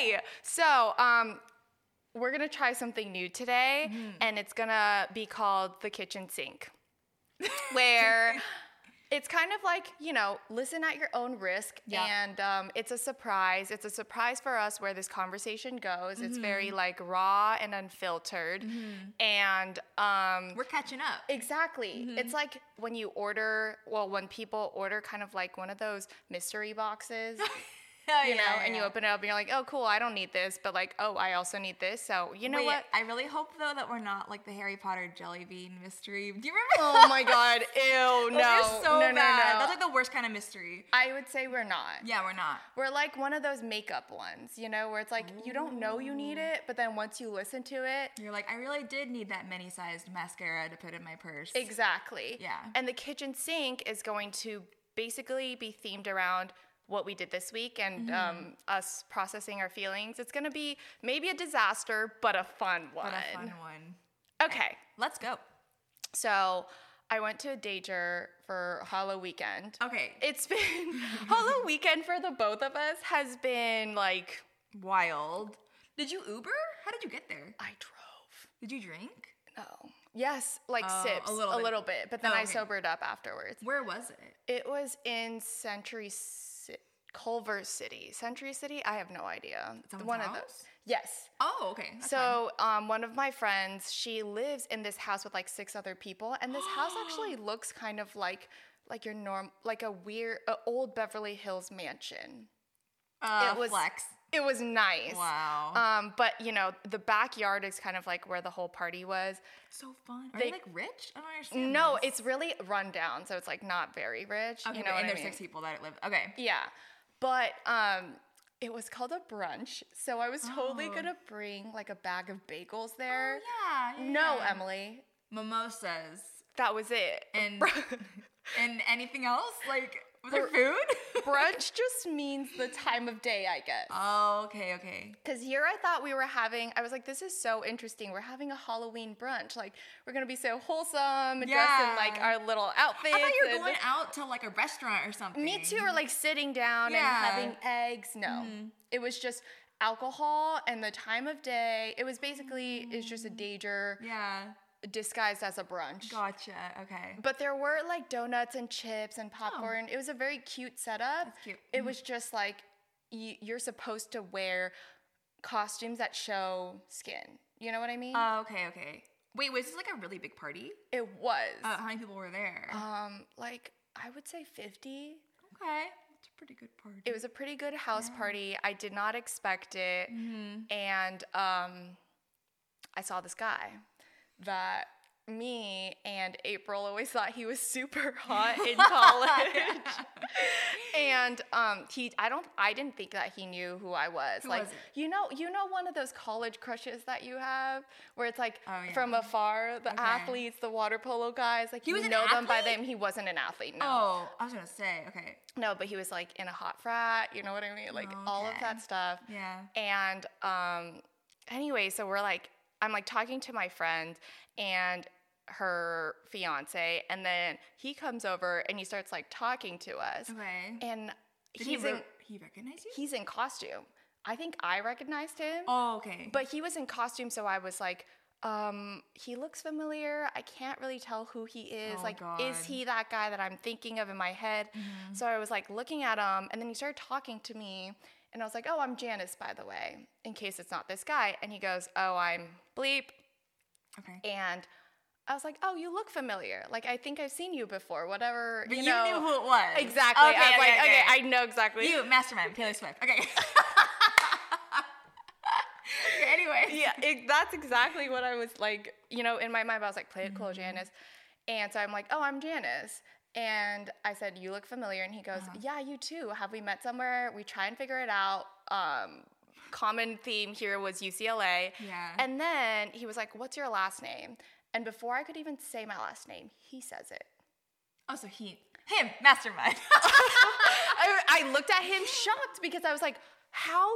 Yay! So, we're going to try something new today, and it's going to be called The Kitchen Sink, where it's kind of like, you know, listen at your own risk, and it's a surprise. It's a surprise for us where this conversation goes. It's very, like, raw and unfiltered, and... we're catching up. Exactly. It's like when you order, well, when people order kind of like one of those mystery boxes, you know, and you open it up and you're like, oh, cool, I don't need this. But like, oh, I also need this. So, you know what? I really hope, though, that we're not like the Harry Potter jelly bean mystery. Do you remember that? Oh, my God. Ew, no. Those are so bad. No. That's like the worst kind of mystery. I would say we're not. Yeah, we're not. We're like one of those makeup ones, you know, where it's like you don't know you need it, but then once you listen to it. You're like, I really did need that mini-sized mascara to put in my purse. Exactly. Yeah. And the kitchen sink is going to basically be themed around what we did this week and us processing our feelings. It's going to be maybe a disaster, but a fun one. Okay. Let's go. So I went to a dager for halloweekend. Okay. It's been halloweekend for the both of us has been like wild. Did you Uber? How did you get there? I drove. Did you drink? No. Yes, like sips, a little bit. But then I sobered up afterwards. Where was it? It was in Culver City. I have no idea. Someone's house? Yes. Oh, okay. That's so one of my friends, she lives in this house with like six other people, and this house actually looks kind of like your like a weird old Beverly Hills mansion. Flex. It was nice. Wow. But you know, the backyard is kind of like where the whole party was. So fun. Are they like rich? I don't understand. No, it's really run down, so it's like not very rich. Okay, you know, and there's six people that live. Okay. Yeah. But it was called a brunch, so I was totally gonna bring like a bag of bagels there. Oh, yeah. No, Emily. Mimosas. That was it. And anything else? Like, was there food? Brunch just means the time of day, I guess. Oh, okay, okay. Because here I thought we were having, I was like, this is so interesting. We're having a Halloween brunch. Like, we're going to be so wholesome and dressed in, like, our little outfits. I thought you were going out to, like, a restaurant or something. Me too, or, like, sitting down and having eggs. No. It was just alcohol and the time of day. It was basically, it's just a dager. Yeah. Disguised as a brunch. Gotcha. Okay. But there were like donuts and chips and popcorn. It was a very cute setup. That's cute. It was just like you're supposed to wear costumes that show skin. You know what I mean? Oh, okay, okay. Wait, was this like a really big party? It was. How many people were there? Like I would say 50. Okay. It's a pretty good party. It was a pretty good house party. I did not expect it. And I saw this guy that me and April always thought he was super hot in college. And I didn't think that he knew who I was. Who like was it? you know one of those college crushes that you have where it's like from afar, the athletes, the water polo guys, like you know them by them. He wasn't an athlete, no. Oh, I was gonna say, okay. No, but he was like in a hot frat, you know what I mean? Like all of that stuff. Yeah. And anyway, so we're like I'm like talking to my friend and her fiance, and then he comes over and he starts like talking to us. Okay. And he recognized you? He's in costume. I think I recognized him. Oh, okay. But he was in costume, so I was like, he looks familiar. I can't really tell who he is. Oh, like, God. Is he that guy that I'm thinking of in my head? Mm-hmm. So I was like looking at him, and then he started talking to me. And I was like, oh, I'm Janice, by the way, in case it's not this guy. And he goes, oh, I'm bleep. Okay. And I was like, oh, you look familiar. Like, I think I've seen you before, whatever. But you knew who it was. Exactly. Okay, I was okay, I know exactly. You, mastermind, Taylor Swift. Okay. Anyway. Yeah, that's exactly what I was like, you know, in my mind, I was like, play it cool, Janice. And so I'm like, oh, I'm Janice. And I said, you look familiar. And he goes, yeah, you too. Have we met somewhere? We try and figure it out. Common theme here was UCLA. Yeah. And then he was like, what's your last name? And before I could even say my last name, he says it. Oh, so him, mastermind. I looked at him shocked because I was like, how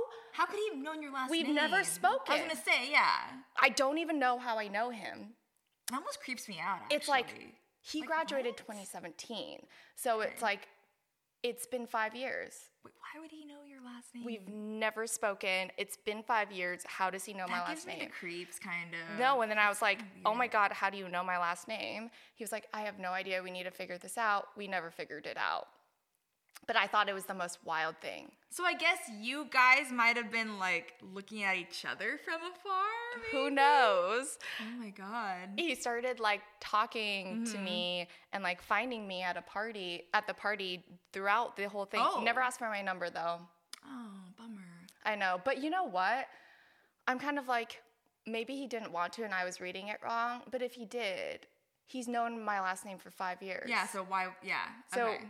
could he have known your last name? We've never spoken. I was going to say, yeah. I don't even know how I know him. That almost creeps me out, actually. It's like... He graduated 2017, so it's like It's been 5 years. Wait, why would he know your last name? We've never spoken. It's been 5 years. How does he know my last name? That gives me the creeps, kind of. No, and then I was like, oh, my God, how do you know my last name? He was like, I have no idea. We need to figure this out. We never figured it out. But I thought it was the most wild thing. So I guess you guys might have been, like, looking at each other from afar? Maybe? Who knows? Oh, my God. He started, like, talking to me and, like, finding me at the party throughout the whole thing. Oh. He never asked for my number, though. Oh, bummer. I know. But you know what? I'm kind of like, maybe he didn't want to and I was reading it wrong. But if he did... He's known my last name for 5 years. Yeah, so why? Yeah. So okay.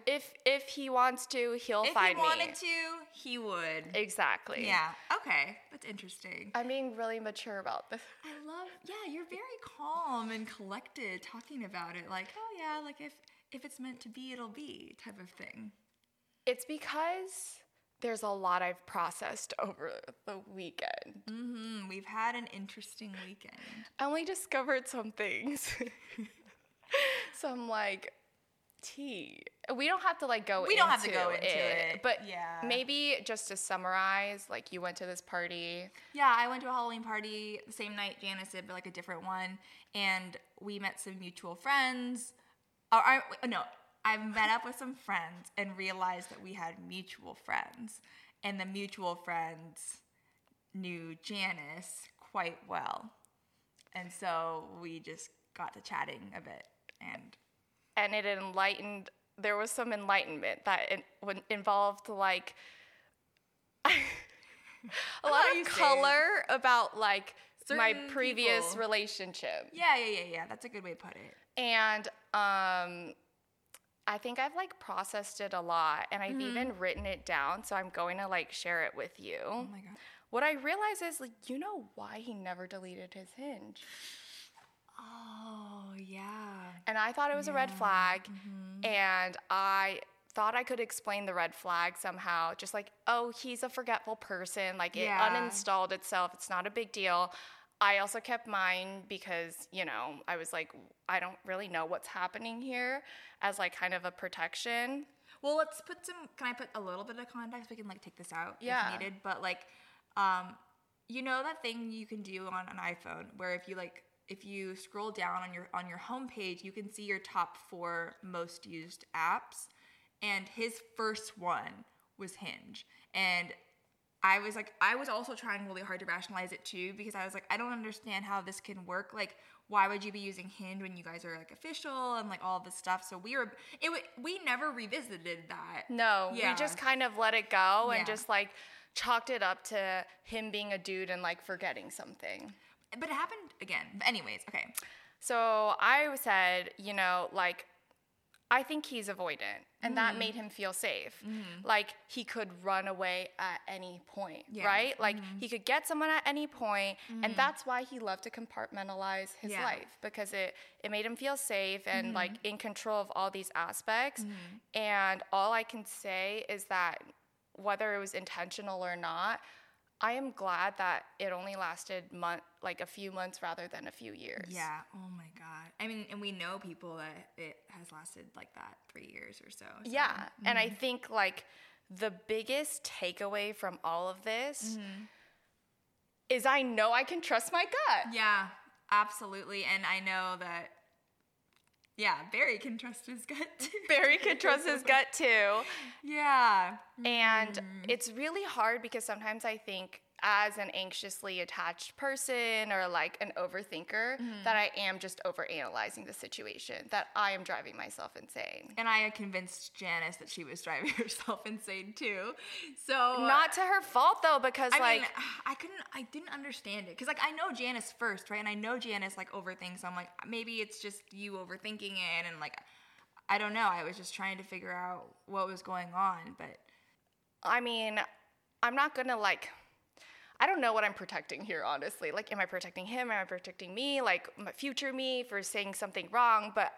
if he wants to, he'll find me. If he wanted to, he would. Exactly. Yeah. Okay. That's interesting. I'm being really mature about this. Yeah, you're very calm and collected talking about it. Like, oh, yeah, like if it's meant to be, it'll be type of thing. It's because there's a lot I've processed over the weekend. Mm-hmm. We've had an interesting weekend. I only discovered some things. Some like tea. We don't have to like go. We don't have to go into it. But yeah, maybe just to summarize, like you went to this party. Yeah, I went to a Halloween party the same night Janice did, but like a different one. And we met some mutual friends. I met up with some friends and realized that we had mutual friends, and the mutual friends knew Janice quite well, and so we just got to chatting a bit, and it enlightened. There was some enlightenment that involved like a lot of color about like my previous relationship. Yeah. That's a good way to put it. And I think I've like processed it a lot, and I've even written it down. So I'm going to like share it with you. Oh my God! What I realize is like, you know why he never deleted his Hinge. Oh, yeah. And I thought it was a red flag, and I thought I could explain the red flag somehow. Just like, oh, he's a forgetful person. Like, it uninstalled itself. It's not a big deal. I also kept mine because, you know, I was like, I don't really know what's happening here as, like, kind of a protection. Well, let's put can I put a little bit of context? We can, like, take this out if needed. But, like, you know that thing you can do on an iPhone where if you, like, if you scroll down on your homepage, you can see your top 4 most used apps, and his first one was Hinge. And I was like, I was also trying really hard to rationalize it too, because I was like, I don't understand how this can work. Like, why would you be using Hinge when you guys are like official and like all this stuff? So we never revisited that. No, we just kind of let it go and just like chalked it up to him being a dude and like forgetting something. But it happened again. But anyways, okay. So I said, you know, like, I think he's avoidant. And that made him feel safe. Like, he could run away at any point, right? Like, he could get someone at any point. And that's why he loved to compartmentalize his life. Because it made him feel safe and, like, in control of all these aspects. And all I can say is that whether it was intentional or not, I am glad that it only lasted a few months rather than a few years. Yeah. Oh, my God. I mean, and we know people that it has lasted like that 3 years or so. Yeah. And I think, like, the biggest takeaway from all of this is I know I can trust my gut. Yeah, absolutely. And I know that, Barry can trust his gut too. Yeah. And it's really hard because sometimes I think as an anxiously attached person or like an overthinker that I am just overanalyzing the situation, that I am driving myself insane. And I convinced Janice that she was driving herself insane too. So not to her fault though, because I mean, I didn't understand it. Cause like I know Janice first, right? And I know Janice like overthinks. So I'm like, maybe it's just you overthinking it. And like, I don't know. I was just trying to figure out what was going on, but I mean, I'm not going to like, I don't know what I'm protecting here, honestly. Like, am I protecting him? Am I protecting me? Like, my future me for saying something wrong? But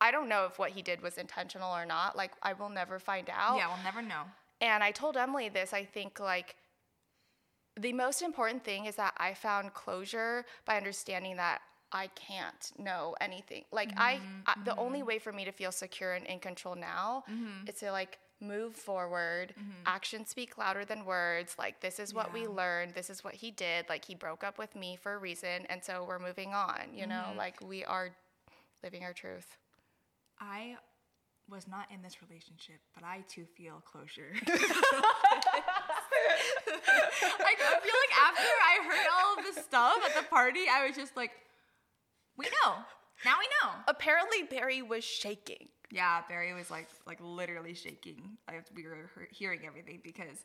I don't know if what he did was intentional or not. Like, I will never find out. Yeah, we'll never know. And I told Emily this. I think, like, the most important thing is that I found closure by understanding that I can't know anything. Like, the only way for me to feel secure and in control now is to, like, move forward. Mm-hmm. Actions speak louder than words. Like, this is what we learned. This is what he did. Like, he broke up with me for a reason, and so we're moving on, you know? Like, we are living our truth. I was not in this relationship, but I, too, feel closure. I feel like after I heard all of this stuff at the party, I was just like, we know. Now we know. Apparently, Barry was shaking. Yeah, Barry was like literally shaking. Like, we were hearing everything because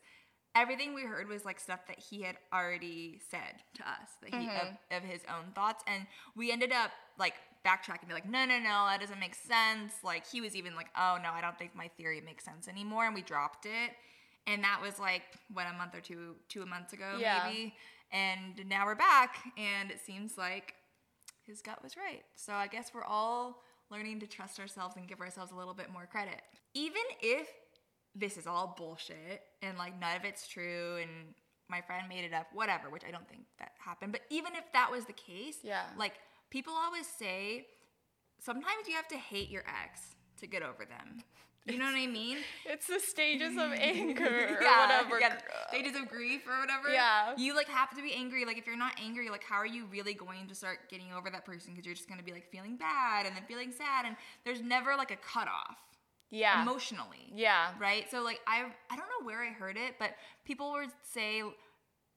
everything we heard was like stuff that he had already said to us, that he of his own thoughts, and we ended up like backtracking, be like, no, that doesn't make sense. Like, he was even like, oh no, I don't think my theory makes sense anymore, and we dropped it. And that was like a month or two months ago, maybe. And now we're back, and it seems like his gut was right. So I guess we're all learning to trust ourselves and give ourselves a little bit more credit. Even if this is all bullshit and like none of it's true and my friend made it up, whatever, which I don't think that happened. But even if that was the case, like, people always say sometimes you have to hate your ex to get over them. You know what I mean? It's the stages of anger or whatever. Yeah, stages of grief or whatever. Yeah. You, like, have to be angry. Like, if you're not angry, like, how are you really going to start getting over that person? Because you're just going to be, like, feeling bad and then feeling sad. And there's never, like, a cutoff. Yeah. Emotionally. Yeah. Right? So, like, I don't know where I heard it, but people would say,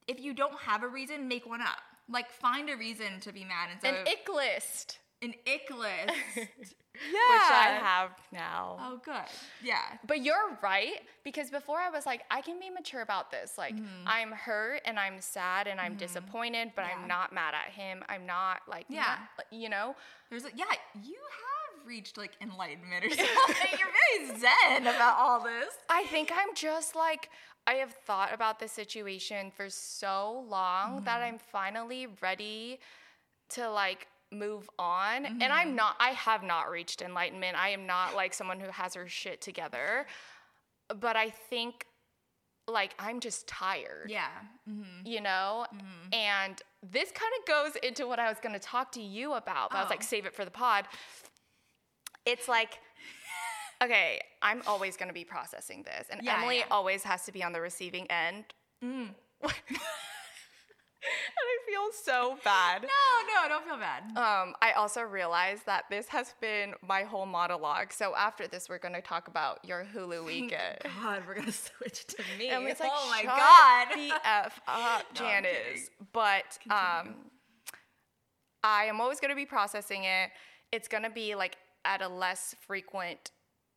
if you don't have a reason, make one up. Like, find a reason to be mad. And so an ick list. An ick list. Yeah. Which I have now. Oh, good. Yeah. But you're right, because before I was like, I can be mature about this. Like, I'm hurt and I'm sad and I'm disappointed, but I'm not mad at him. I'm not, like, mad, you know? There's like, you have reached, like, enlightenment or something. You're very zen about all this. I think I'm just, like, I have thought about this situation for so long that I'm finally ready to, like, move on. And I have not reached enlightenment. I am not like someone who has her shit together, but I think like I'm just tired, you know? And this kind of goes into what I was going to talk to you about, but I was like, save it for the pod. It's like, okay, I'm always going to be processing this, and Emily always has to be on the receiving end. And I feel so bad. No, don't feel bad. I also realized that this has been my whole monologue. So after this, we're going to talk about your Hulu weekend. God, we're going to switch to me. And it's like, oh my God, the F up, Janice. No, but I am always going to be processing it. It's going to be like at a less frequent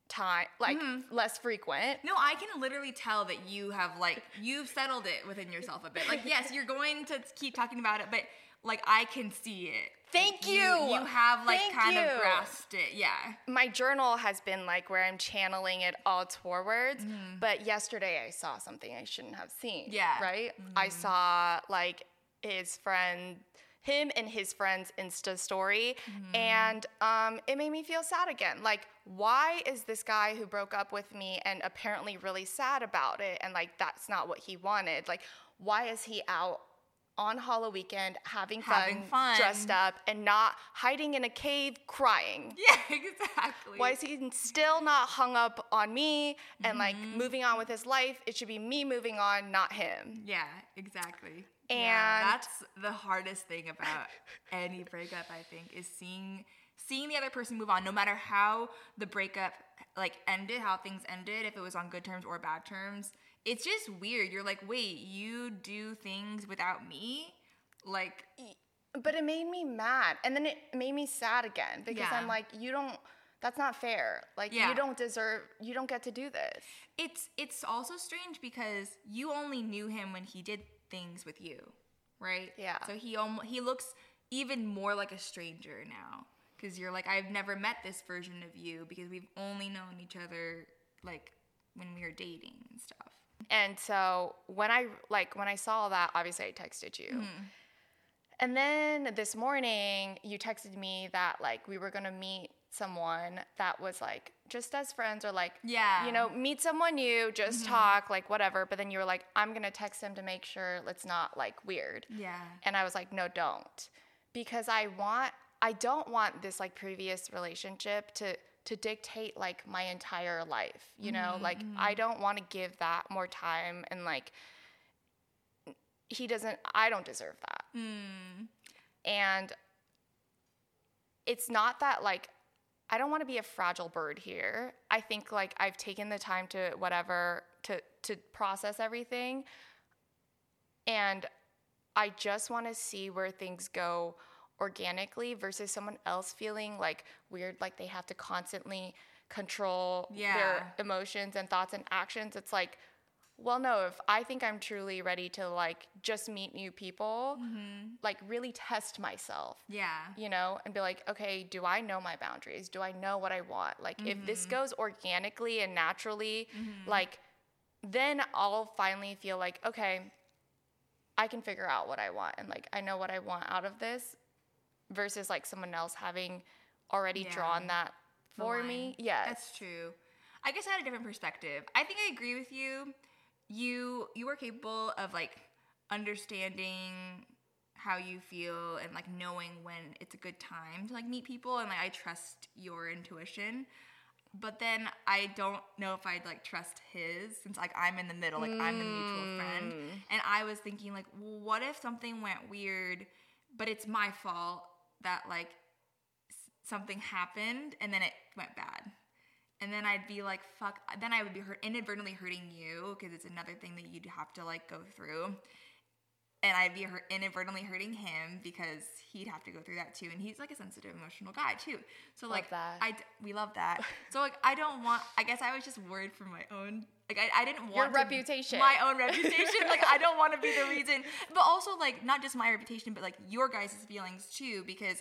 time, like less frequent. No, I can literally tell that you have like, you've settled it within yourself a bit. Like, yes, you're going to keep talking about it, but like, I can see it. Thank like, you have like kind of grasped it. Yeah. My journal has been like where I'm channeling it all towards, but yesterday I saw something I shouldn't have seen. Yeah. Right. I saw like him and his friend's Insta story, and it made me feel sad again. Like, why is this guy who broke up with me and apparently really sad about it, and like that's not what he wanted? Like, why is he out on Halloweekend having fun, dressed up, and not hiding in a cave crying? Yeah, exactly. Why is he still not hung up on me and like moving on with his life? It should be me moving on, not him. Yeah, exactly. And that's the hardest thing about any breakup, I think, is seeing the other person move on, no matter how the breakup like ended, how things ended, if it was on good terms or bad terms. It's just weird. You're like, wait, you do things without me? Like, but it made me mad. And then it made me sad again, because I'm like, that's not fair. Like, you don't get to do this. It's also strange because you only knew him when he did things with you, right? Yeah. So he looks even more like a stranger now, because you're like, I've never met this version of you, because we've only known each other like when we were dating and stuff. And so when I saw that, obviously I texted you. And then this morning you texted me that like we were gonna meet someone that was like just as friends, or like, you know, meet someone new, just talk, like whatever. But then you were like, I'm gonna text him to make sure it's not like weird. Yeah. And I was like, no, don't, because I don't want this like previous relationship to to dictate like my entire life, you know, mm-hmm. like I don't want to give that more time, and like I don't deserve that. Mm. And it's not that like I don't want to be a fragile bird here. I think like I've taken the time to whatever to process everything, and I just want to see where things go organically versus someone else feeling like weird, like they have to constantly control their emotions and thoughts and actions. It's like, well, no, if I think I'm truly ready to like just meet new people, mm-hmm. like really test myself, you know, and be like, okay, do I know my boundaries? Do I know what I want? Like mm-hmm. if this goes organically and naturally, mm-hmm. like then I'll finally feel like, okay, I can figure out what I want. And like, I know what I want out of this, versus like someone else having already drawn that for me. Yeah. That's true. I guess I had a different perspective. I think I agree with you. You are capable of like understanding how you feel and like knowing when it's a good time to like meet people, and like I trust your intuition. But then I don't know if I'd like trust his, since like I'm in the middle, like I'm the mutual friend. And I was thinking like, well, what if something went weird, but it's my fault that like something happened and then it went bad? And then I'd be like, fuck, then I would be inadvertently hurting you, because it's another thing that you'd have to like go through. And I'd be inadvertently hurting him because he'd have to go through that too. And he's like a sensitive, emotional guy too. So love like, that. We love that. So like, I don't want, I guess I was just worried for my own, like I didn't want my own reputation. Like I don't want to be the reason, but also like not just my reputation, but like your guys' feelings too, because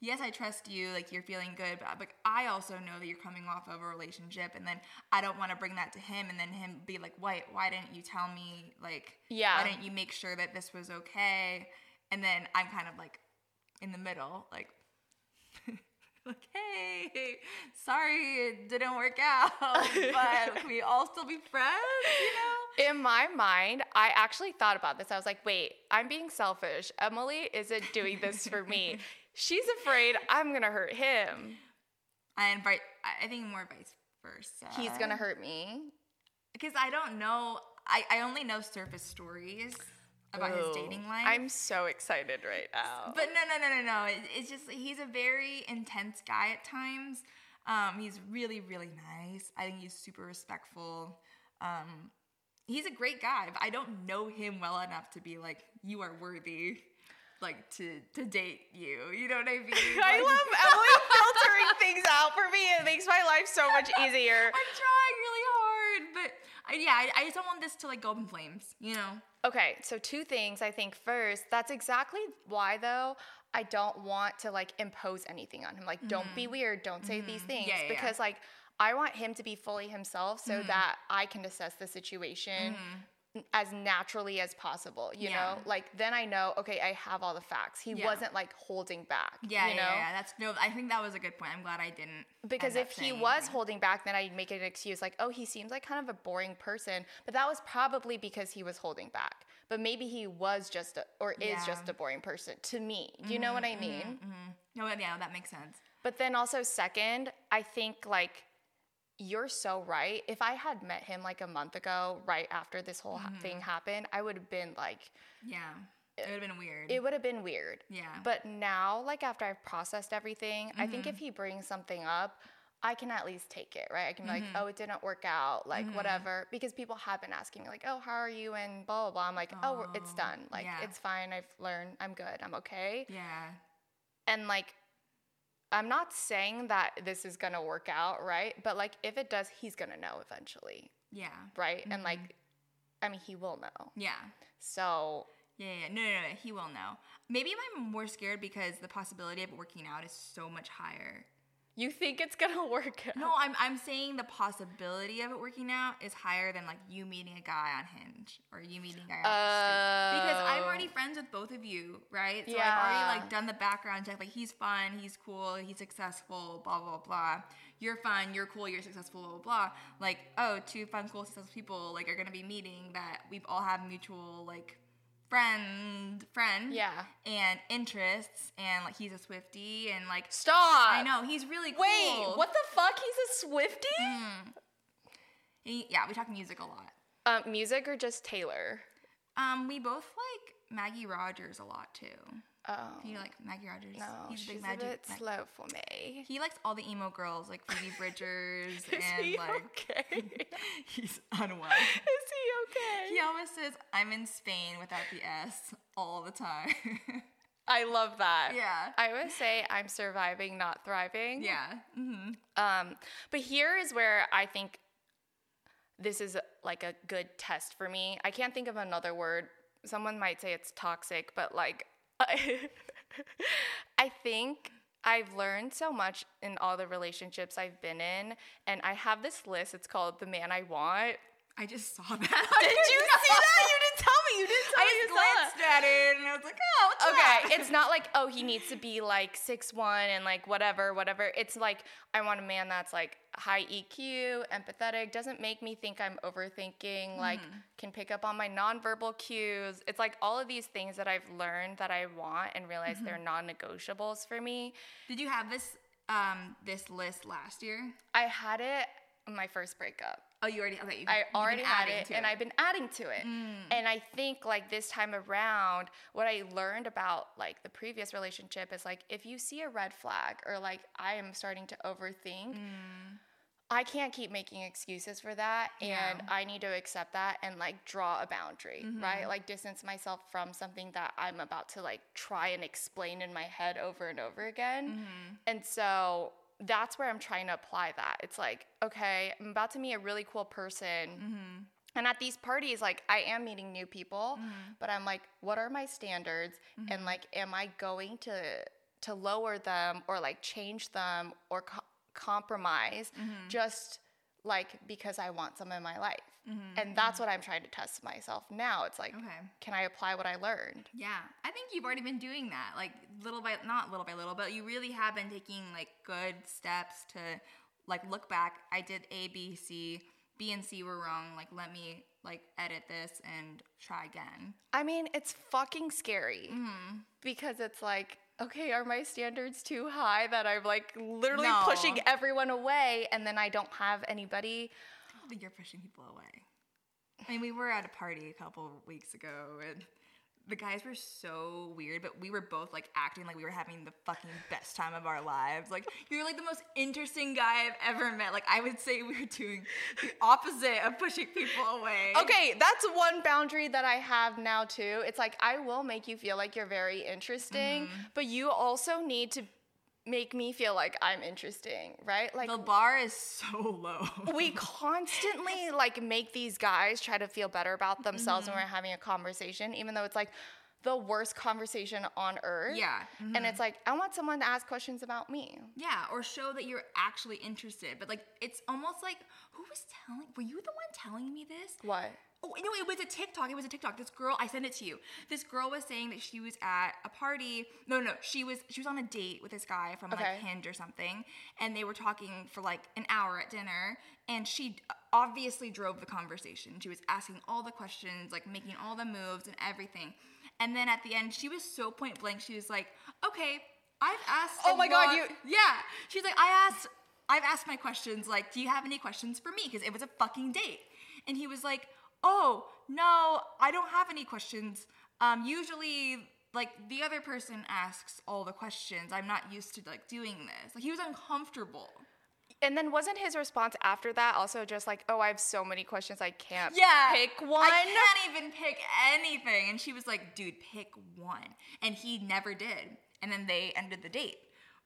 yes, I trust you, like you're feeling good, but like I also know that you're coming off of a relationship, and then I don't want to bring that to him, and then him be like, why didn't you tell me, like, why didn't you make sure that this was okay? And then I'm kind of like in the middle, like, like, hey, sorry it didn't work out, but can we all still be friends, you know? In my mind, I actually thought about this. I was like, wait, I'm being selfish. Emily isn't doing this for me. She's afraid I'm going to hurt him. I think more vice versa. He's going to hurt me. Because I don't know. I only know surface stories about his dating life. I'm so excited right now. But no. It's just he's a very intense guy at times. He's really, really nice. I think he's super respectful. He's a great guy. But I don't know him well enough to be like, you are worthy, like to date you. You know what I mean? I love Emily filtering things out for me. It makes my life so much easier. I'm trying really hard, but I just don't want this to like go up in flames, you know? Okay, so two things I think. First, that's exactly why though I don't want to like impose anything on him. Like don't be weird, don't say these things because like I want him to be fully himself so that I can assess the situation as naturally as possible, you know? Like, then I know, okay, I have all the facts. He wasn't, like, holding back, you know? I think that was a good point. I'm glad I didn't. Because if he was holding back, then I'd make an excuse, like, oh, he seems like kind of a boring person, but that was probably because he was holding back. But maybe he was just is just a boring person to me. Do you know what I mean? No, yeah, that makes sense. But then also, second, I think, like, you're so right. If I had met him like a month ago, right after this whole thing happened, I would have been like, it would have been weird. It would have been weird. Yeah. But now, like after I've processed everything, I think if he brings something up, I can at least take it, right? I can be like, oh, it didn't work out, like whatever. Because people have been asking me like, oh, how are you? And blah, blah, blah. I'm like, oh it's done. Like it's fine. I've learned. I'm good. I'm okay. Yeah. And like, I'm not saying that this is going to work out, right? But, like, if it does, he's going to know eventually. Yeah. Right? Mm-hmm. And, like, I mean, he will know. Yeah. So. Yeah. No. He will know. Maybe I'm more scared because the possibility of it working out is so much higher. You think it's going to work out? No, I'm saying the possibility of it working out is higher than, like, you meeting a guy on Hinge or you meeting a guy on the street. Because I'm already friends with both of you, right? So I've already, like, done the background check. Like, he's fun, he's cool, he's successful, blah, blah, blah. You're fun, you're cool, you're successful, blah, blah, blah. Like, two fun, cool, successful people, like, are going to be meeting that we've all had mutual, like, friend. Yeah. And interests, and like he's a Swiftie, and like stop. I know, he's really cool. Wait, what the fuck? He's a Swiftie? Mm. Yeah, we talk music a lot. Music or just Taylor? We both like Maggie Rogers a lot too. Oh. Do you like Maggie Rogers? No, he's she's a bit slow for me. He likes all the emo girls, like Phoebe Bridgers. Is and he like, okay? He's unwell. Is he okay? He always says, "I'm in Spain" without the S all the time. I love that. Yeah. I would say I'm surviving, not thriving. Yeah. Mm-hmm. But here is where I think this is like a good test for me. I can't think of another word. Someone might say it's toxic, but like, I think I've learned so much in all the relationships I've been in, and I have this list. It's called The Man I Want. I just saw that. Did you see that? You didn't tell me. You didn't tell me. I just glanced at it, and I was like, oh, what's that? Okay, it's not like, oh, he needs to be like 6'1" and like whatever. It's like, I want a man that's like high EQ, empathetic, doesn't make me think I'm overthinking, like can pick up on my nonverbal cues. It's like all of these things that I've learned that I want and realize they're non-negotiables for me. Did you have this list last year? I had it my first breakup. Oh, you already, okay. I already had it, and I've been adding to it. And I think, like, this time around, what I learned about, like, the previous relationship is, like, if you see a red flag or, like, I am starting to overthink, I can't keep making excuses for that, and I need to accept that and, like, draw a boundary, right? Like, distance myself from something that I'm about to, like, try and explain in my head over and over again. And so that's where I'm trying to apply that. It's like, okay, I'm about to meet a really cool person. And at these parties, like, I am meeting new people, but I'm like, what are my standards? And, like, am I going to lower them or, like, change them or compromise just, like, because I want some in my life? And that's what I'm trying to test myself now. It's like, okay, can I apply what I learned? Yeah. I think you've already been doing that, like, not little by little, but you really have been taking, like, good steps to, like, look back. I did A, B, C. B and C were wrong. Like, let me, like, edit this and try again. I mean, it's fucking scary because it's like, okay, are my standards too high that I'm, like, literally pushing everyone away, and then I don't have anybody? I think you're pushing people away. I mean, we were at a party a couple weeks ago, and the guys were so weird, but we were both, like, acting like we were having the fucking best time of our lives. Like, you're, like, the most interesting guy I've ever met. Like, I would say we were doing the opposite of pushing people away. Okay, that's one boundary that I have now, too. It's like, I will make you feel like you're very interesting, but you also need to make me feel like I'm interesting, right? Like, the bar is so low. We constantly, like, make these guys try to feel better about themselves when we're having a conversation, even though it's, like, the worst conversation on earth. Yeah. And it's like, I want someone to ask questions about me. Yeah, or show that you're actually interested. But, like, it's almost like, were you the one telling me this? What? Oh, no, it was a TikTok. This girl, I sent it to you. This girl was saying that she was at a party. No. She was on a date with this guy from, like, Hinge or something. And they were talking for, like, an hour at dinner. And she obviously drove the conversation. She was asking all the questions, like, making all the moves and everything. And then at the end, she was so point blank. She was like, okay, I've asked. Oh, my God. Yeah. She's like, I've asked my questions. Like, do you have any questions for me? Because it was a fucking date. And he was like, oh, no, I don't have any questions. Usually, like, the other person asks all the questions. I'm not used to, like, doing this. Like, he was uncomfortable. And then wasn't his response after that also just like, oh, I have so many questions, I can't pick one? I can't even pick anything. And she was like, dude, pick one. And he never did. And then they ended the date.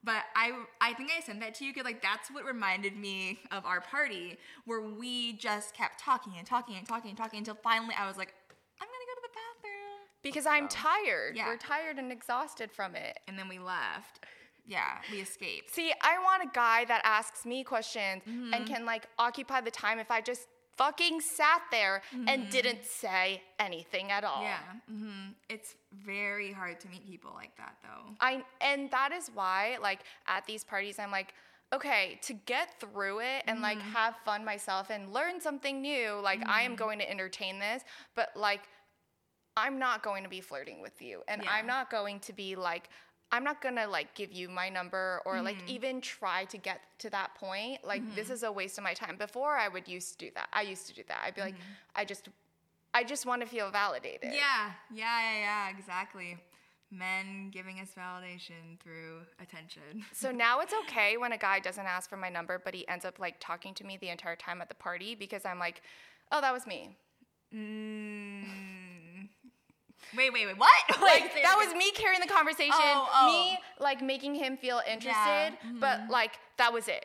But I think I sent that to you because, like, that's what reminded me of our party where we just kept talking until finally I was like, I'm going to go to the bathroom. Because I'm tired. Yeah. We're tired and exhausted from it. And then we left. Yeah, we escaped. See, I want a guy that asks me questions and can, like, occupy the time if I just fucking sat there and didn't say anything at all. Yeah. It's very hard to meet people like that, though. And that is why, like, at these parties, I'm like, okay, to get through it and, like, have fun myself and learn something new, like, I am going to entertain this, but, like, I'm not going to be flirting with you, and I'm not going to be like, I'm not going to like give you my number or like even try to get to that point. Like this is a waste of my time. Before I would used to do that. I used to do that. I'd be like, I just want to feel validated. Yeah, exactly. Men giving us validation through attention. So now it's okay when a guy doesn't ask for my number, but he ends up like talking to me the entire time at the party because I'm like, oh, that was me. Wait, what? Like that was me carrying the conversation, me like making him feel interested, but like that was it.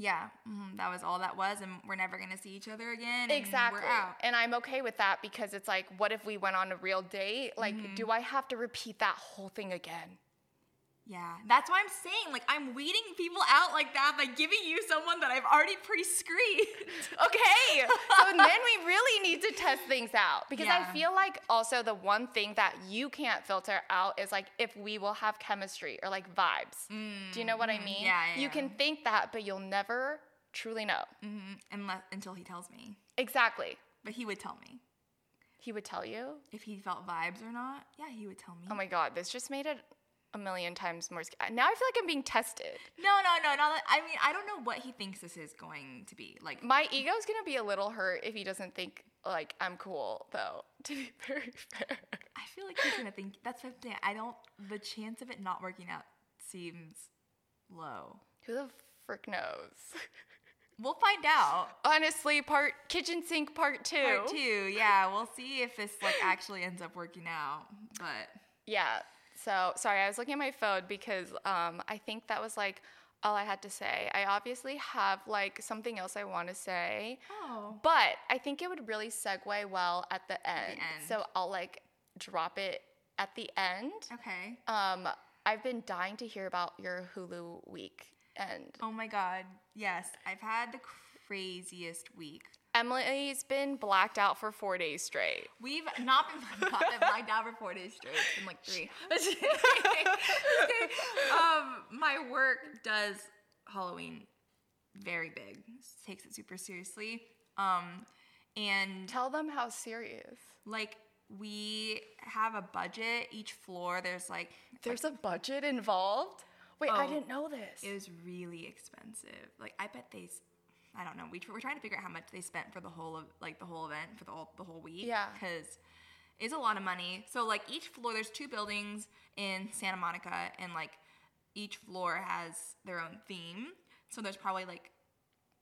Yeah, that was all that was, and we're never going to see each other again. Exactly. And we're out. And I'm okay with that because it's like, what if we went on a real date? Like, do I have to repeat that whole thing again? Yeah, that's why I'm saying, like, I'm weeding people out like that by giving you someone that I've already pre-screened. Okay, so then we really need to test things out because I feel like also the one thing that you can't filter out is, like, if we will have chemistry or, like, vibes. Do you know what I mean? Yeah. You can think that, but you'll never truly know. Until he tells me. Exactly. But he would tell me. He would tell you? If he felt vibes or not, yeah, he would tell me. Oh, my God, this just made it a million times more. Now I feel like I'm being tested. No. I mean, I don't know what he thinks this is going to be. Like, my ego's going to be a little hurt if he doesn't think, like, I'm cool, though, to be very fair. I feel like he's going to think, that's what I'm saying. The chance of it not working out seems low. Who the frick knows? We'll find out. Honestly, Kitchen Sink Part 2. Part 2, yeah. We'll see if this, like, actually ends up working out, but. Yeah. So, sorry, I was looking at my phone because I think that was, like, all I had to say. I obviously have, like, something else I want to say. Oh. But I think it would really segue well at the end. So I'll, like, drop it at the end. Okay. I've been dying to hear about your Hulu week. Oh, my God. Yes. I've had the craziest week. Emily's been blacked out for 4 days straight. We've not been blacked out for 4 days straight. It's been like 3. My work does Halloween very big. Takes it super seriously. And tell them how serious. Like, we have a budget each floor. There's a budget involved? Wait, I didn't know this. It was really expensive. Like, I bet they. I don't know. We're trying to figure out how much they spent for the whole event for the whole week. Yeah, because it's a lot of money. So like each floor, there's 2 buildings in Santa Monica, and like each floor has their own theme. So there's probably like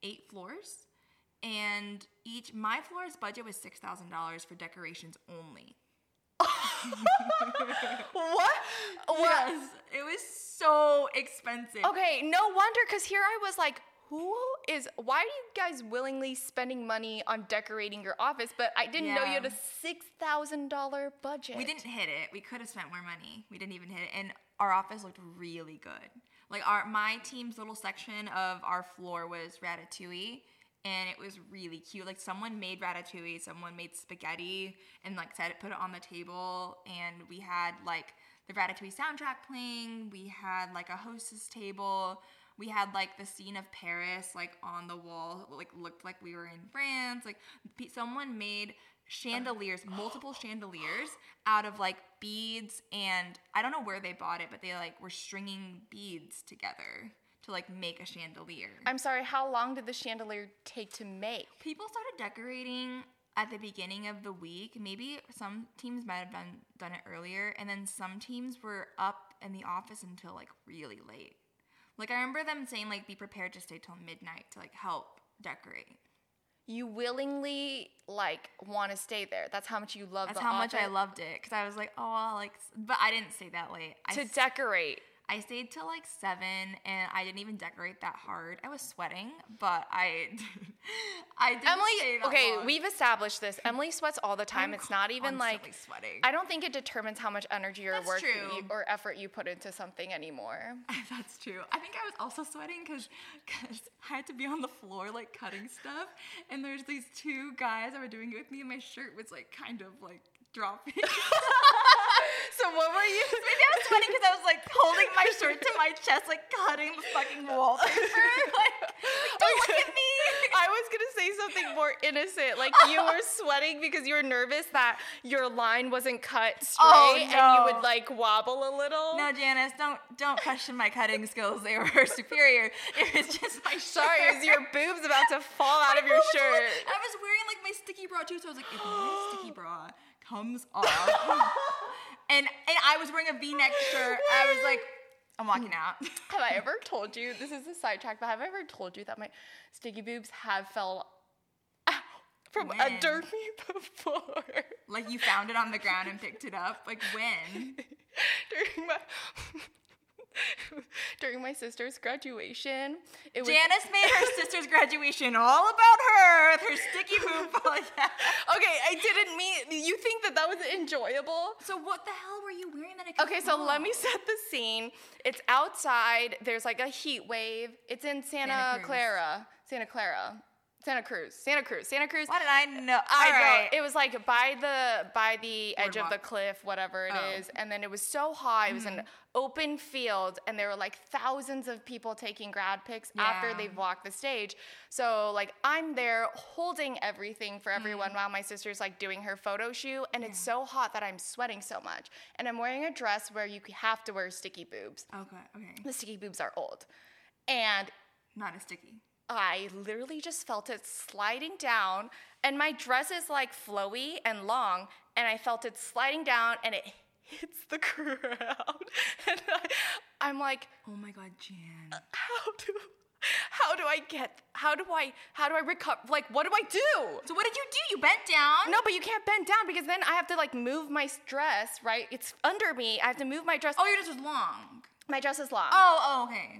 8 floors, and each my floor's budget was $6,000 for decorations only. What? Yes, it was so expensive. Okay, no wonder. Because here I was like. Why are you guys willingly spending money on decorating your office? But I didn't know you had a $6,000 budget. We didn't hit it. We could have spent more money. We didn't even hit it. And our office looked really good. Like my team's little section of our floor was Ratatouille. And it was really cute. Like someone made Ratatouille. Someone made spaghetti and like put it on the table. And we had like the Ratatouille soundtrack playing. We had like a hostess table. We had, like, the scene of Paris, like, on the wall, like, looked like we were in France. Like, someone made chandeliers, multiple chandeliers out of, like, beads. And I don't know where they bought it, but they, like, were stringing beads together to, like, make a chandelier. I'm sorry, how long did the chandelier take to make? People started decorating at the beginning of the week. Maybe some teams might have done it earlier. And then some teams were up in the office until, like, really late. Like, I remember them saying, like, be prepared to stay till midnight to, like, help decorate. You willingly, like, want to stay there. That's how much you love the office. That's how much I loved it. Because I was like, oh, I'll, like, but I didn't stay that late. Decorate. I stayed till, like, 7, and I didn't even decorate that hard. I was sweating, but I didn't stay that long. Okay, we've established this. Emily sweats all the time. It's not even, like, sweating. I don't think it determines how much energy or work or effort you put into something anymore. That's true. I think I was also sweating because I had to be on the floor, like, cutting stuff, and there's these 2 guys that were doing it with me, and my shirt was, like, kind of, like, dropping. So what were you? Maybe I was sweating because I was like holding my shirt to my chest, like cutting the fucking wallpaper. Like, don't look at me. I was gonna say say something more innocent, like you were sweating because you were nervous that your line wasn't cut straight, and you would like wobble a little. No, Janice, don't question my cutting skills. They were superior. It was just my shirt. Sorry, it was your boobs about to fall out of your shirt. I was wearing like my sticky bra too, so I was like, if my sticky bra comes off, and I was wearing a V-neck shirt, I was like, I'm walking out. Have I ever told you, this is a sidetrack, but have I ever told you that my sticky boobs have fell out from under me before? Like you found it on the ground and picked it up? Like when? During my sister's graduation. Janice made her sister's graduation all about her with her sticky boob falling out. Okay, I didn't mean, you think that that was enjoyable? So what the hell were you wearing that? Okay, so let me set the scene. It's outside. There's like a heat wave. It's in Santa Cruz. Why did I know? It was like by the edge of the cliff, whatever it is. And then it was so high. It was an open field. And there were like thousands of people taking grad pics after they've walked the stage. So like I'm there holding everything for everyone while my sister's like doing her photo shoot. And it's so hot that I'm sweating so much. And I'm wearing a dress where you have to wear sticky boobs. Okay. The sticky boobs are old. And not as sticky. I literally just felt it sliding down, and my dress is like flowy and long, and I felt it sliding down, and it hits the crowd, and I'm like, oh my God, Jan, how do I recover? Like, what do I do? So what did you do? You bent down? No, but you can't bend down because then I have to like move my dress, right? It's under me. I have to move my dress. Oh, your dress was long. My dress is long. Oh, okay.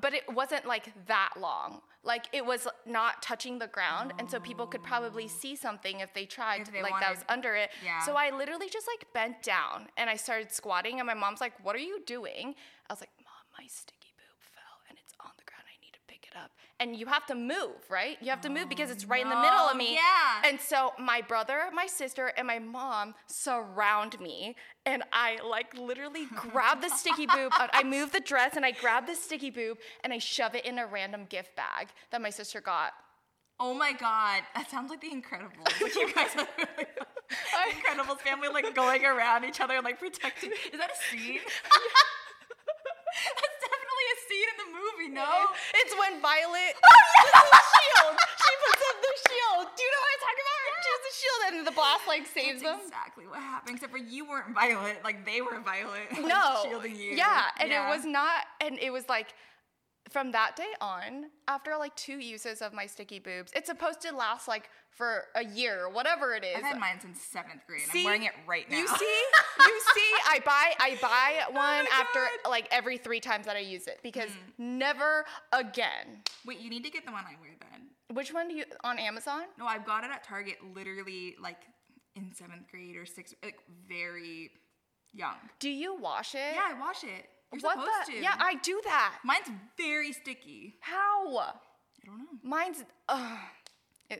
But it wasn't like that long. Like it was not touching the ground, and so people could probably see something if they tried. If they like wanted. That was under it. Yeah. So I literally just like bent down and I started squatting, and my mom's like, "What are you doing?" I was like, "Mom, my sticky boob fell, and it's on the ground. I need to pick it up." And you have to move, right? You have to move because it's right in the middle of me. Yeah. And so my brother, my sister, and my mom surround me. And I like literally grab the sticky boob. I move the dress and I grab the sticky boob and I shove it in a random gift bag that my sister got. Oh my God. That sounds like The Incredibles. Like you guys are like The Incredibles family like going around each other like protecting. Is that a scene? That's definitely a scene in the movie, no? It's when Violet uses the shield. She puts up the shield. Do you know what I'm talking about? Yeah. She has the shield and the blast like saves them. That's exactly what happened, except for you weren't Violet. Like they were Violet. Like, no. Shielding you. Yeah, and it was not, and it was like, from that day on, after like 2 uses of my sticky boobs, it's supposed to last like for a year or whatever it is. I've had mine since 7th grade. See, I'm wearing it right now. You see, I buy one after like every 3 times that I use it because never again. Wait, you need to get the one I wear then. Which one do you, on Amazon? No, I've got it at Target literally like in 7th grade or 6th, like very young. Do you wash it? Yeah, I wash it. You're supposed to. Yeah, I do that. Mine's very sticky. How? I don't know. Mine's, I mean.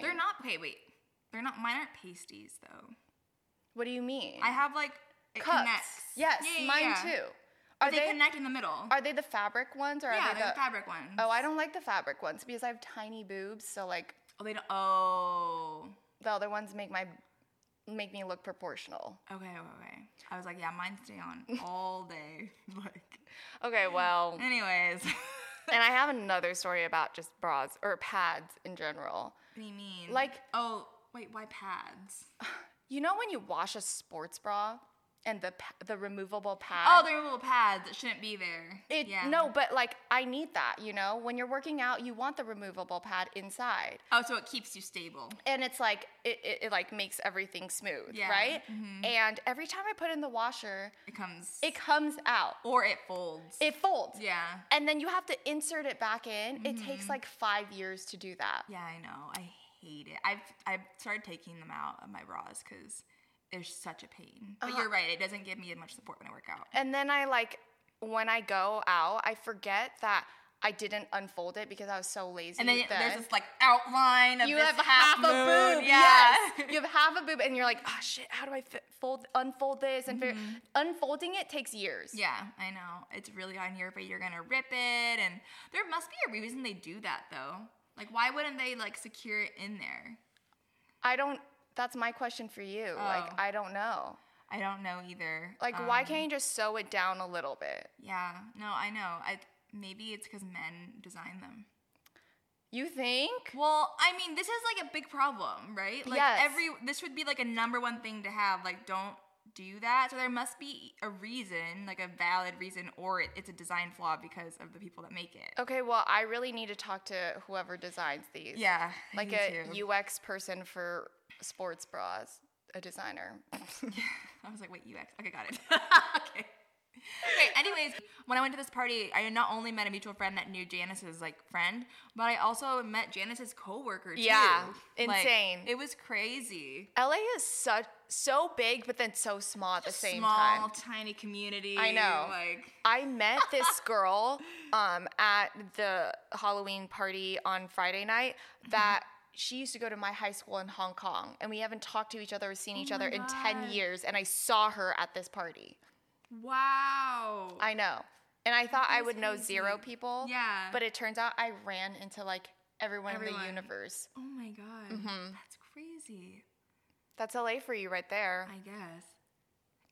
They're not, mine aren't pasties, though. What do you mean? I have, like, it cups. Connects. Yes, yeah, mine too. Are they connect in the middle. Are they the fabric ones? Or are they the fabric ones. Oh, I don't like the fabric ones because I have tiny boobs, so, like. Oh, they don't, the other ones make me look proportional. Okay. I was like, yeah, mine stay on all day. Like, okay, well. Anyways. And I have another story about just bras or pads in general. What do you mean? Like, oh, wait, why pads? You know when you wash a sports bra and the removable pad? Oh, the removable pads that shouldn't be there. No, but like I need that, you know? When you're working out, you want the removable pad inside. Oh, so it keeps you stable. And it's like it like makes everything smooth, right? Mm-hmm. And every time I put in the washer, it comes out. Or it folds. It folds. Yeah. And then you have to insert it back in. Mm-hmm. It takes like 5 years to do that. Yeah, I know. I hate it. I've started taking them out of my bras because there's such a pain. But you're right. It doesn't give me as much support when I work out. And then I like, when I go out, I forget that I didn't unfold it because I was so lazy. And then there's this like outline of you this half a boob. Yeah. Yes. You have half a boob and you're like, oh shit, how do I unfold this? And unfolding it takes years. Yeah, I know. It's really on here, but you're going to rip it. And there must be a reason they do that though. Like, why wouldn't they, like, secure it in there? That's my question for you. Oh. Like, I don't know. I don't know either. Like, why can't you just sew it down a little bit? Yeah. No, I know. Maybe it's because men design them. You think? Well, I mean, this is, like, a big problem, right? Like, yes. This would be, like, a number one thing to have. Like, don't do that. So there must be a reason, like a valid reason, or it's a design flaw because of the people that make it. Okay, well, I really need to talk to whoever designs these. Yeah, like a UX person for sports bras, a designer. I was like, wait, UX. Okay, got it. Okay. Okay, anyways, when I went to this party, I not only met a mutual friend that knew Janice's, like, friend, but I also met Janice's coworker, too. Yeah, insane. Like, it was crazy. LA is so big, but then so small at the same time. Small, tiny community. I know. Like, I met this girl at the Halloween party on Friday night that... She used to go to my high school in Hong Kong, and we haven't talked to each other or seen each other in 10 years, and I saw her at this party. Wow. I know. And I thought I would know zero people. Yeah. But it turns out I ran into, like, everyone in the universe. Oh, my God. Mm-hmm. That's crazy. That's LA for you right there. I guess.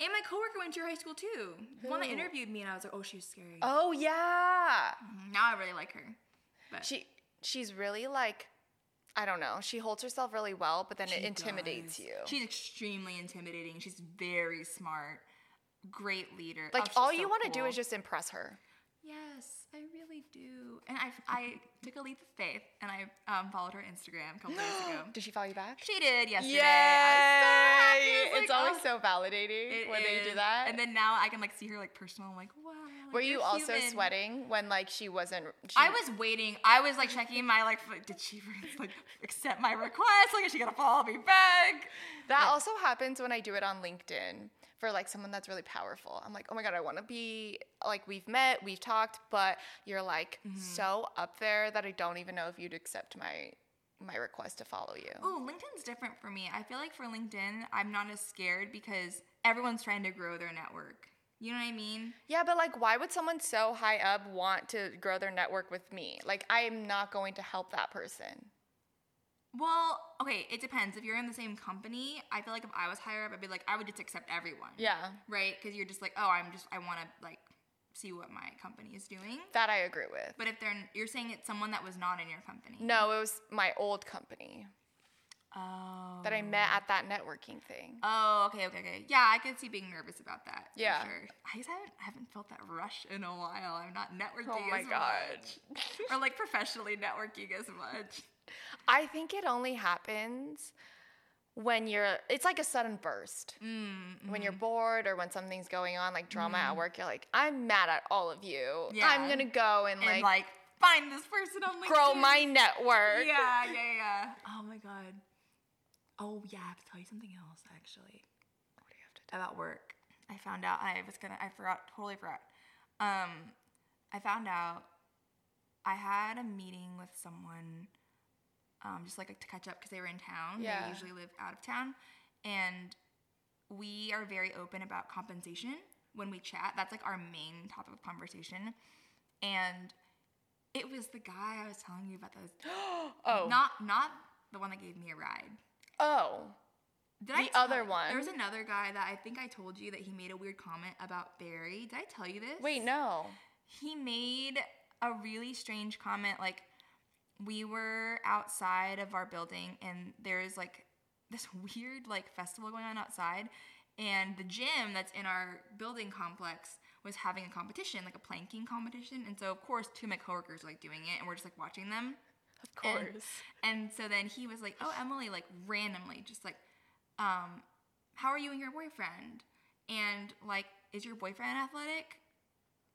And my coworker went to your high school, too. The one that interviewed me, and I was like, oh, she's scary. Oh, yeah. Now I really like her. But. She's really, like... I don't know. She holds herself really well, but then it intimidates you. She's extremely intimidating. She's very smart. Great leader. Like, all you want to do is just impress her. Yes, I really do. And I took a leap of faith, and I followed her Instagram a couple days ago. Did she follow you back? She did yesterday. Yay! I was so happy. It's always so validating when they do that. And then now I can, like, see her, like, personal. I'm like, wow. Were you also sweating when, like, she wasn't? I was waiting. I was, like, checking my, like, did she, like, accept my request? Like, is she going to follow me back? That also happens when I do it on LinkedIn for, like, someone that's really powerful. I'm like, oh, my God, I want to be, like, we've met, we've talked, but you're, like, so up there that I don't even know if you'd accept my request to follow you. Ooh, LinkedIn's different for me. I feel like for LinkedIn, I'm not as scared because everyone's trying to grow their network. You know what I mean? Yeah, but, like, why would someone so high up want to grow their network with me? Like, I am not going to help that person. Well, okay, it depends. If you're in the same company, I feel like if I was higher up, I'd be like, I would just accept everyone. Yeah. Right? Because you're just like, oh, I want to, like, see what my company is doing. That I agree with. But if you're saying it's someone that was not in your company. No, it was my old company. Oh. That I met at that networking thing. Oh, okay. Yeah, I could see being nervous about that. Yeah. For sure. I guess I haven't felt that rush in a while. I'm not networking as much. Oh, my God. Or, like, professionally networking as much. I think it only happens when it's like a sudden burst. Mm-hmm. When you're bored or when something's going on, like drama at work, you're like, I'm mad at all of you. Yeah. I'm going to go and like find this person on LinkedIn. Grow my network. Yeah. Oh, my God. Oh, yeah, I have to tell you something else, actually. What do you have to tell? About work. I found out I found out I had a meeting with someone just, like, to catch up because they were in town. Yeah. They usually live out of town. And we are very open about compensation when we chat. That's, like, our main topic of conversation. And it was the guy I was telling you about. Oh. Not the one that gave me a ride. Oh, the other one. There was another guy that I think I told you that he made a weird comment about Barry. Did I tell you this? Wait, no. He made a really strange comment. Like, we were outside of our building, and there's, like, this weird, like, festival going on outside. And the gym that's in our building complex was having a competition, like a planking competition. And so, of course, two of my coworkers were, like, doing it, and we're just, like, watching them. Of course. And so then he was like, oh, Emily, like, randomly, just like, how are you and your boyfriend? And, like, is your boyfriend athletic?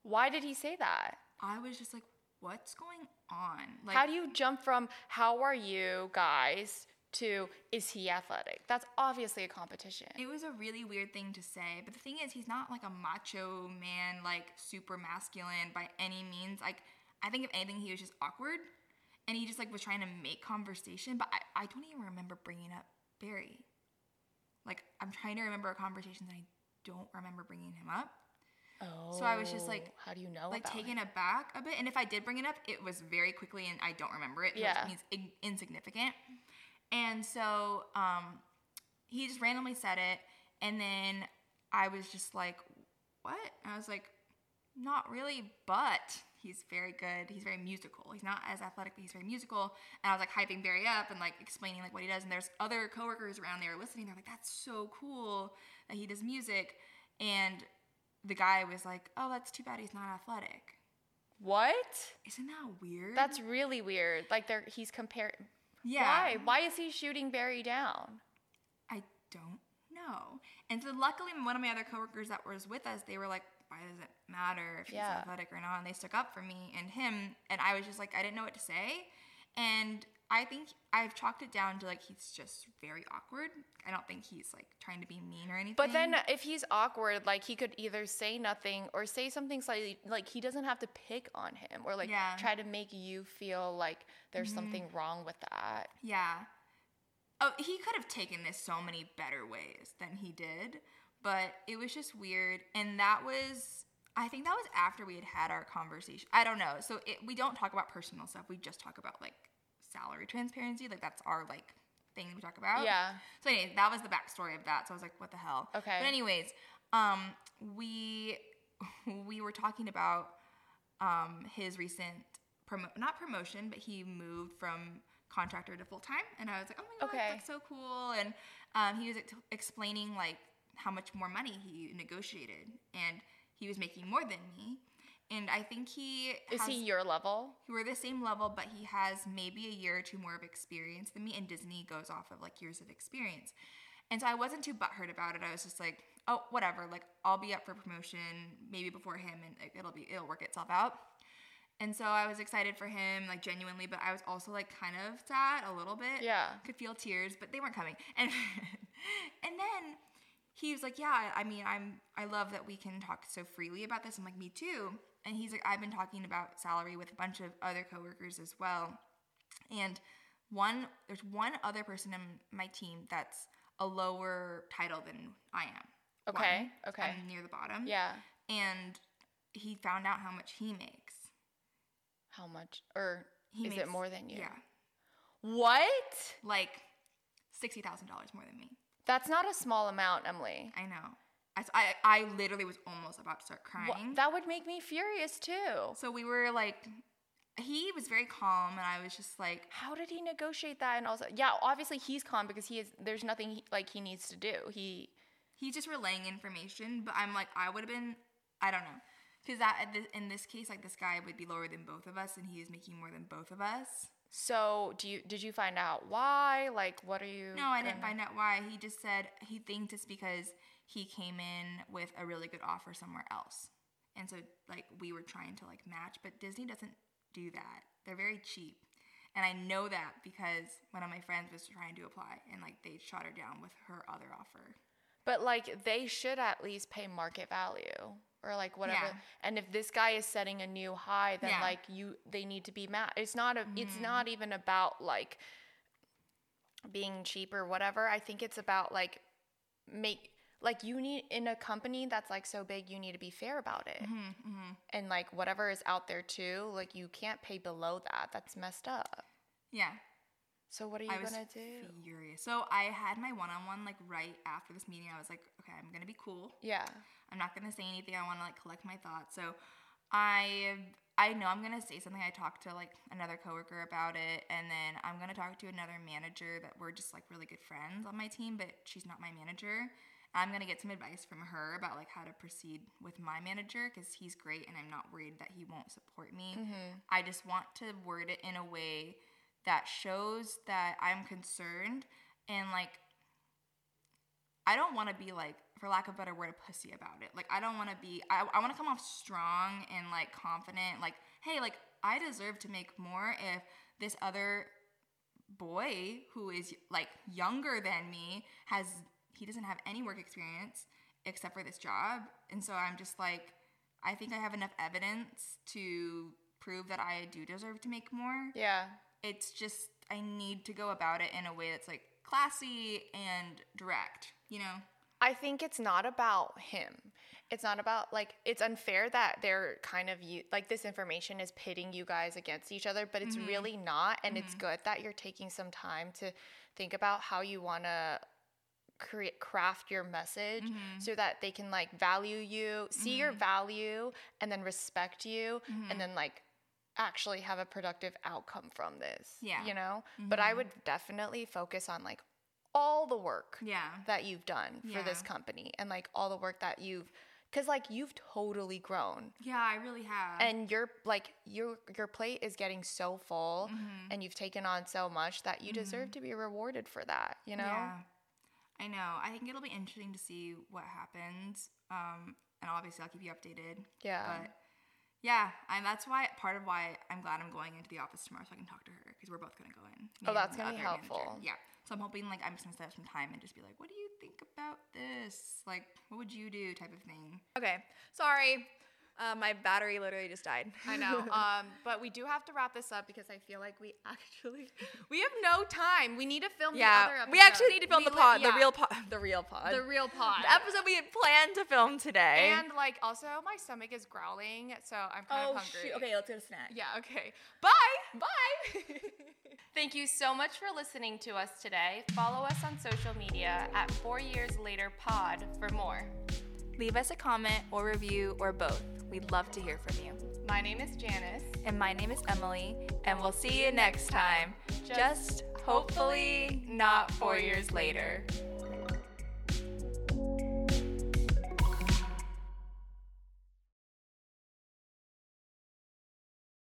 Why did he say that? I was just like, what's going on? Like, how do you jump from how are you guys to is he athletic? That's obviously a competition. It was a really weird thing to say. But the thing is, he's not, like, a macho man, like, super masculine by any means. Like, I think if anything, he was just awkward. And he just, like, was trying to make conversation. But I don't even remember bringing up Barry. Like, I'm trying to remember our conversations, and I don't remember bringing him up. Oh. So I was just like, how do you know? Like about taken it? Aback a bit. And if I did bring it up, it was very quickly and I don't remember it, yeah. which means insignificant. And so he just randomly said it. And then I was just like, what? And I was like, not really, but he's very good. He's very musical. He's not as athletic, but he's very musical. And I was like hyping Barry up and like explaining like what he does. And there's other coworkers around there listening. They're like, that's so cool that he does music. And the guy was like, oh, that's too bad he's not athletic. What? Isn't that weird? That's really weird. Like he's compared. Yeah. Why? Why is he shooting Barry down? I don't know. And so luckily one of my other coworkers that was with us, they were like, why does it matter if he's athletic or not? And they stuck up for me and him. And I was just like, I didn't know what to say. And I think I've chalked it down to, like, he's just very awkward. I don't think he's, like, trying to be mean or anything. But then if he's awkward, like, he could either say nothing or say something slightly, like, he doesn't have to pick on him or, like, try to make you feel like there's something wrong with that. Yeah. Oh, he could have taken this so many better ways than he did, but it was just weird. And that was, I think that was after we had had our conversation. I don't know. So we don't talk about personal stuff. We just talk about, like, salary transparency, like that's our like thing we talk about. Yeah. So anyways, that was the backstory of that. So I was like, what the hell? Okay. But anyways, we were talking about his recent not promotion, but he moved from contractor to full time, and I was like, oh my god, that's so cool. And he was explaining like how much more money he negotiated, and he was making more than me. And I think Is he your level? We're the same level, but he has maybe a year or two more of experience than me, and Disney goes off of, like, years of experience. And so I wasn't too butthurt about it. I was just like, oh, whatever. Like, I'll be up for promotion maybe before him, and it'll work itself out. And so I was excited for him, like, genuinely, but I was also, like, kind of sad a little bit. Yeah. Could feel tears, but they weren't coming. And then he was like, yeah, I mean, I love that we can talk so freely about this. I'm like, me too. And he's like, I've been talking about salary with a bunch of other coworkers as well. And there's one other person in my team that's a lower title than I am. Okay. One. Okay. I'm near the bottom. Yeah. And he found out how much he makes. How much? Or is it more than you? Yeah. What? Like $60,000 more than me. That's not a small amount, Emily. I know. I literally was almost about to start crying. Well, that would make me furious, too. So we were, like, he was very calm, and I was just, like, how did he negotiate that? And also, yeah, obviously he's calm because there's nothing, he needs to do. He's just relaying information, but I'm, like, I would have been, I don't know. Because in this case, like, this guy would be lower than both of us, and he is making more than both of us. So did you find out why? Like, what are you? No, I didn't find out why. He just said he thinks it's because he came in with a really good offer somewhere else. And so, like, we were trying to, like, match. But Disney doesn't do that. They're very cheap. And I know that because one of my friends was trying to apply. And, like, they shot her down with her other offer. But, like, they should at least pay market value. Or, like, whatever. Yeah. And if this guy is setting a new high, then, like, they need to be mad. It's not it's not even about, like, being cheap or whatever. I think it's about, like, you need, in a company that's, like, so big, you need to be fair about it. Mm-hmm, mm-hmm. And, like, whatever is out there, too, like, you can't pay below that. That's messed up. Yeah. So what are you going to do? I was furious. So I had my one-on-one, like, right after this meeting. I was like, okay, I'm going to be cool. Yeah. I'm not going to say anything. I want to, like, collect my thoughts. So I know I'm going to say something. I talked to, like, another coworker about it, and then I'm going to talk to another manager that we're just, like, really good friends on my team, but she's not my manager. I'm going to get some advice from her about, like, how to proceed with my manager because he's great, and I'm not worried that he won't support me. Mm-hmm. I just want to word it in a way that shows that I'm concerned, and, like, I don't want to be, like, for lack of a better word, a pussy about it. Like, I don't want to be – I want to come off strong and, like, confident. Like, hey, like, I deserve to make more if this other boy who is, like, younger than me he doesn't have any work experience except for this job. And so I'm just, like, I think I have enough evidence to prove that I do deserve to make more. Yeah. It's just I need to go about it in a way that's, like, classy and direct, you know? I think it's not about him. It's not about, like, it's unfair that they're kind of, like, this information is pitting you guys against each other, but it's really not. And it's good that you're taking some time to think about how you want to craft your message so that they can, like, value you, see your value, and then respect you, and then, like, actually have a productive outcome from this. Yeah. You know? But I would definitely focus on, like, all the work that you've done for this company and, like, all the work that you've – because, like, you've totally grown. Yeah, I really have. And you're, like, your plate is getting so full and you've taken on so much that you deserve to be rewarded for that, you know? Yeah. I know. I think it'll be interesting to see what happens. And obviously I'll keep you updated. Yeah. But yeah, and that's why part of why I'm glad I'm going into the office tomorrow so I can talk to her because we're both going to go in. Oh, that's going to be helpful. Manager. Yeah. So I'm hoping, like, I'm just going to set up some time and just be like, what do you think about this? Like, what would you do type of thing? Okay. Sorry. My battery literally just died. I know. But we do have to wrap this up because I feel like we have no time. We need to film the other episode. We actually need to film the pod, the real pod. The episode we had planned to film today. And, like, also my stomach is growling, so I'm kind of hungry. Shoot. Okay, let's get a snack. Yeah, okay. Bye. Thank you so much for listening to us today. Follow us on social media at 4 Years Later Pod for more. Leave us a comment or review or both. We'd love to hear from you. My name is Janice. And my name is Emily. And we'll see you next time. Just hopefully not 4 years later.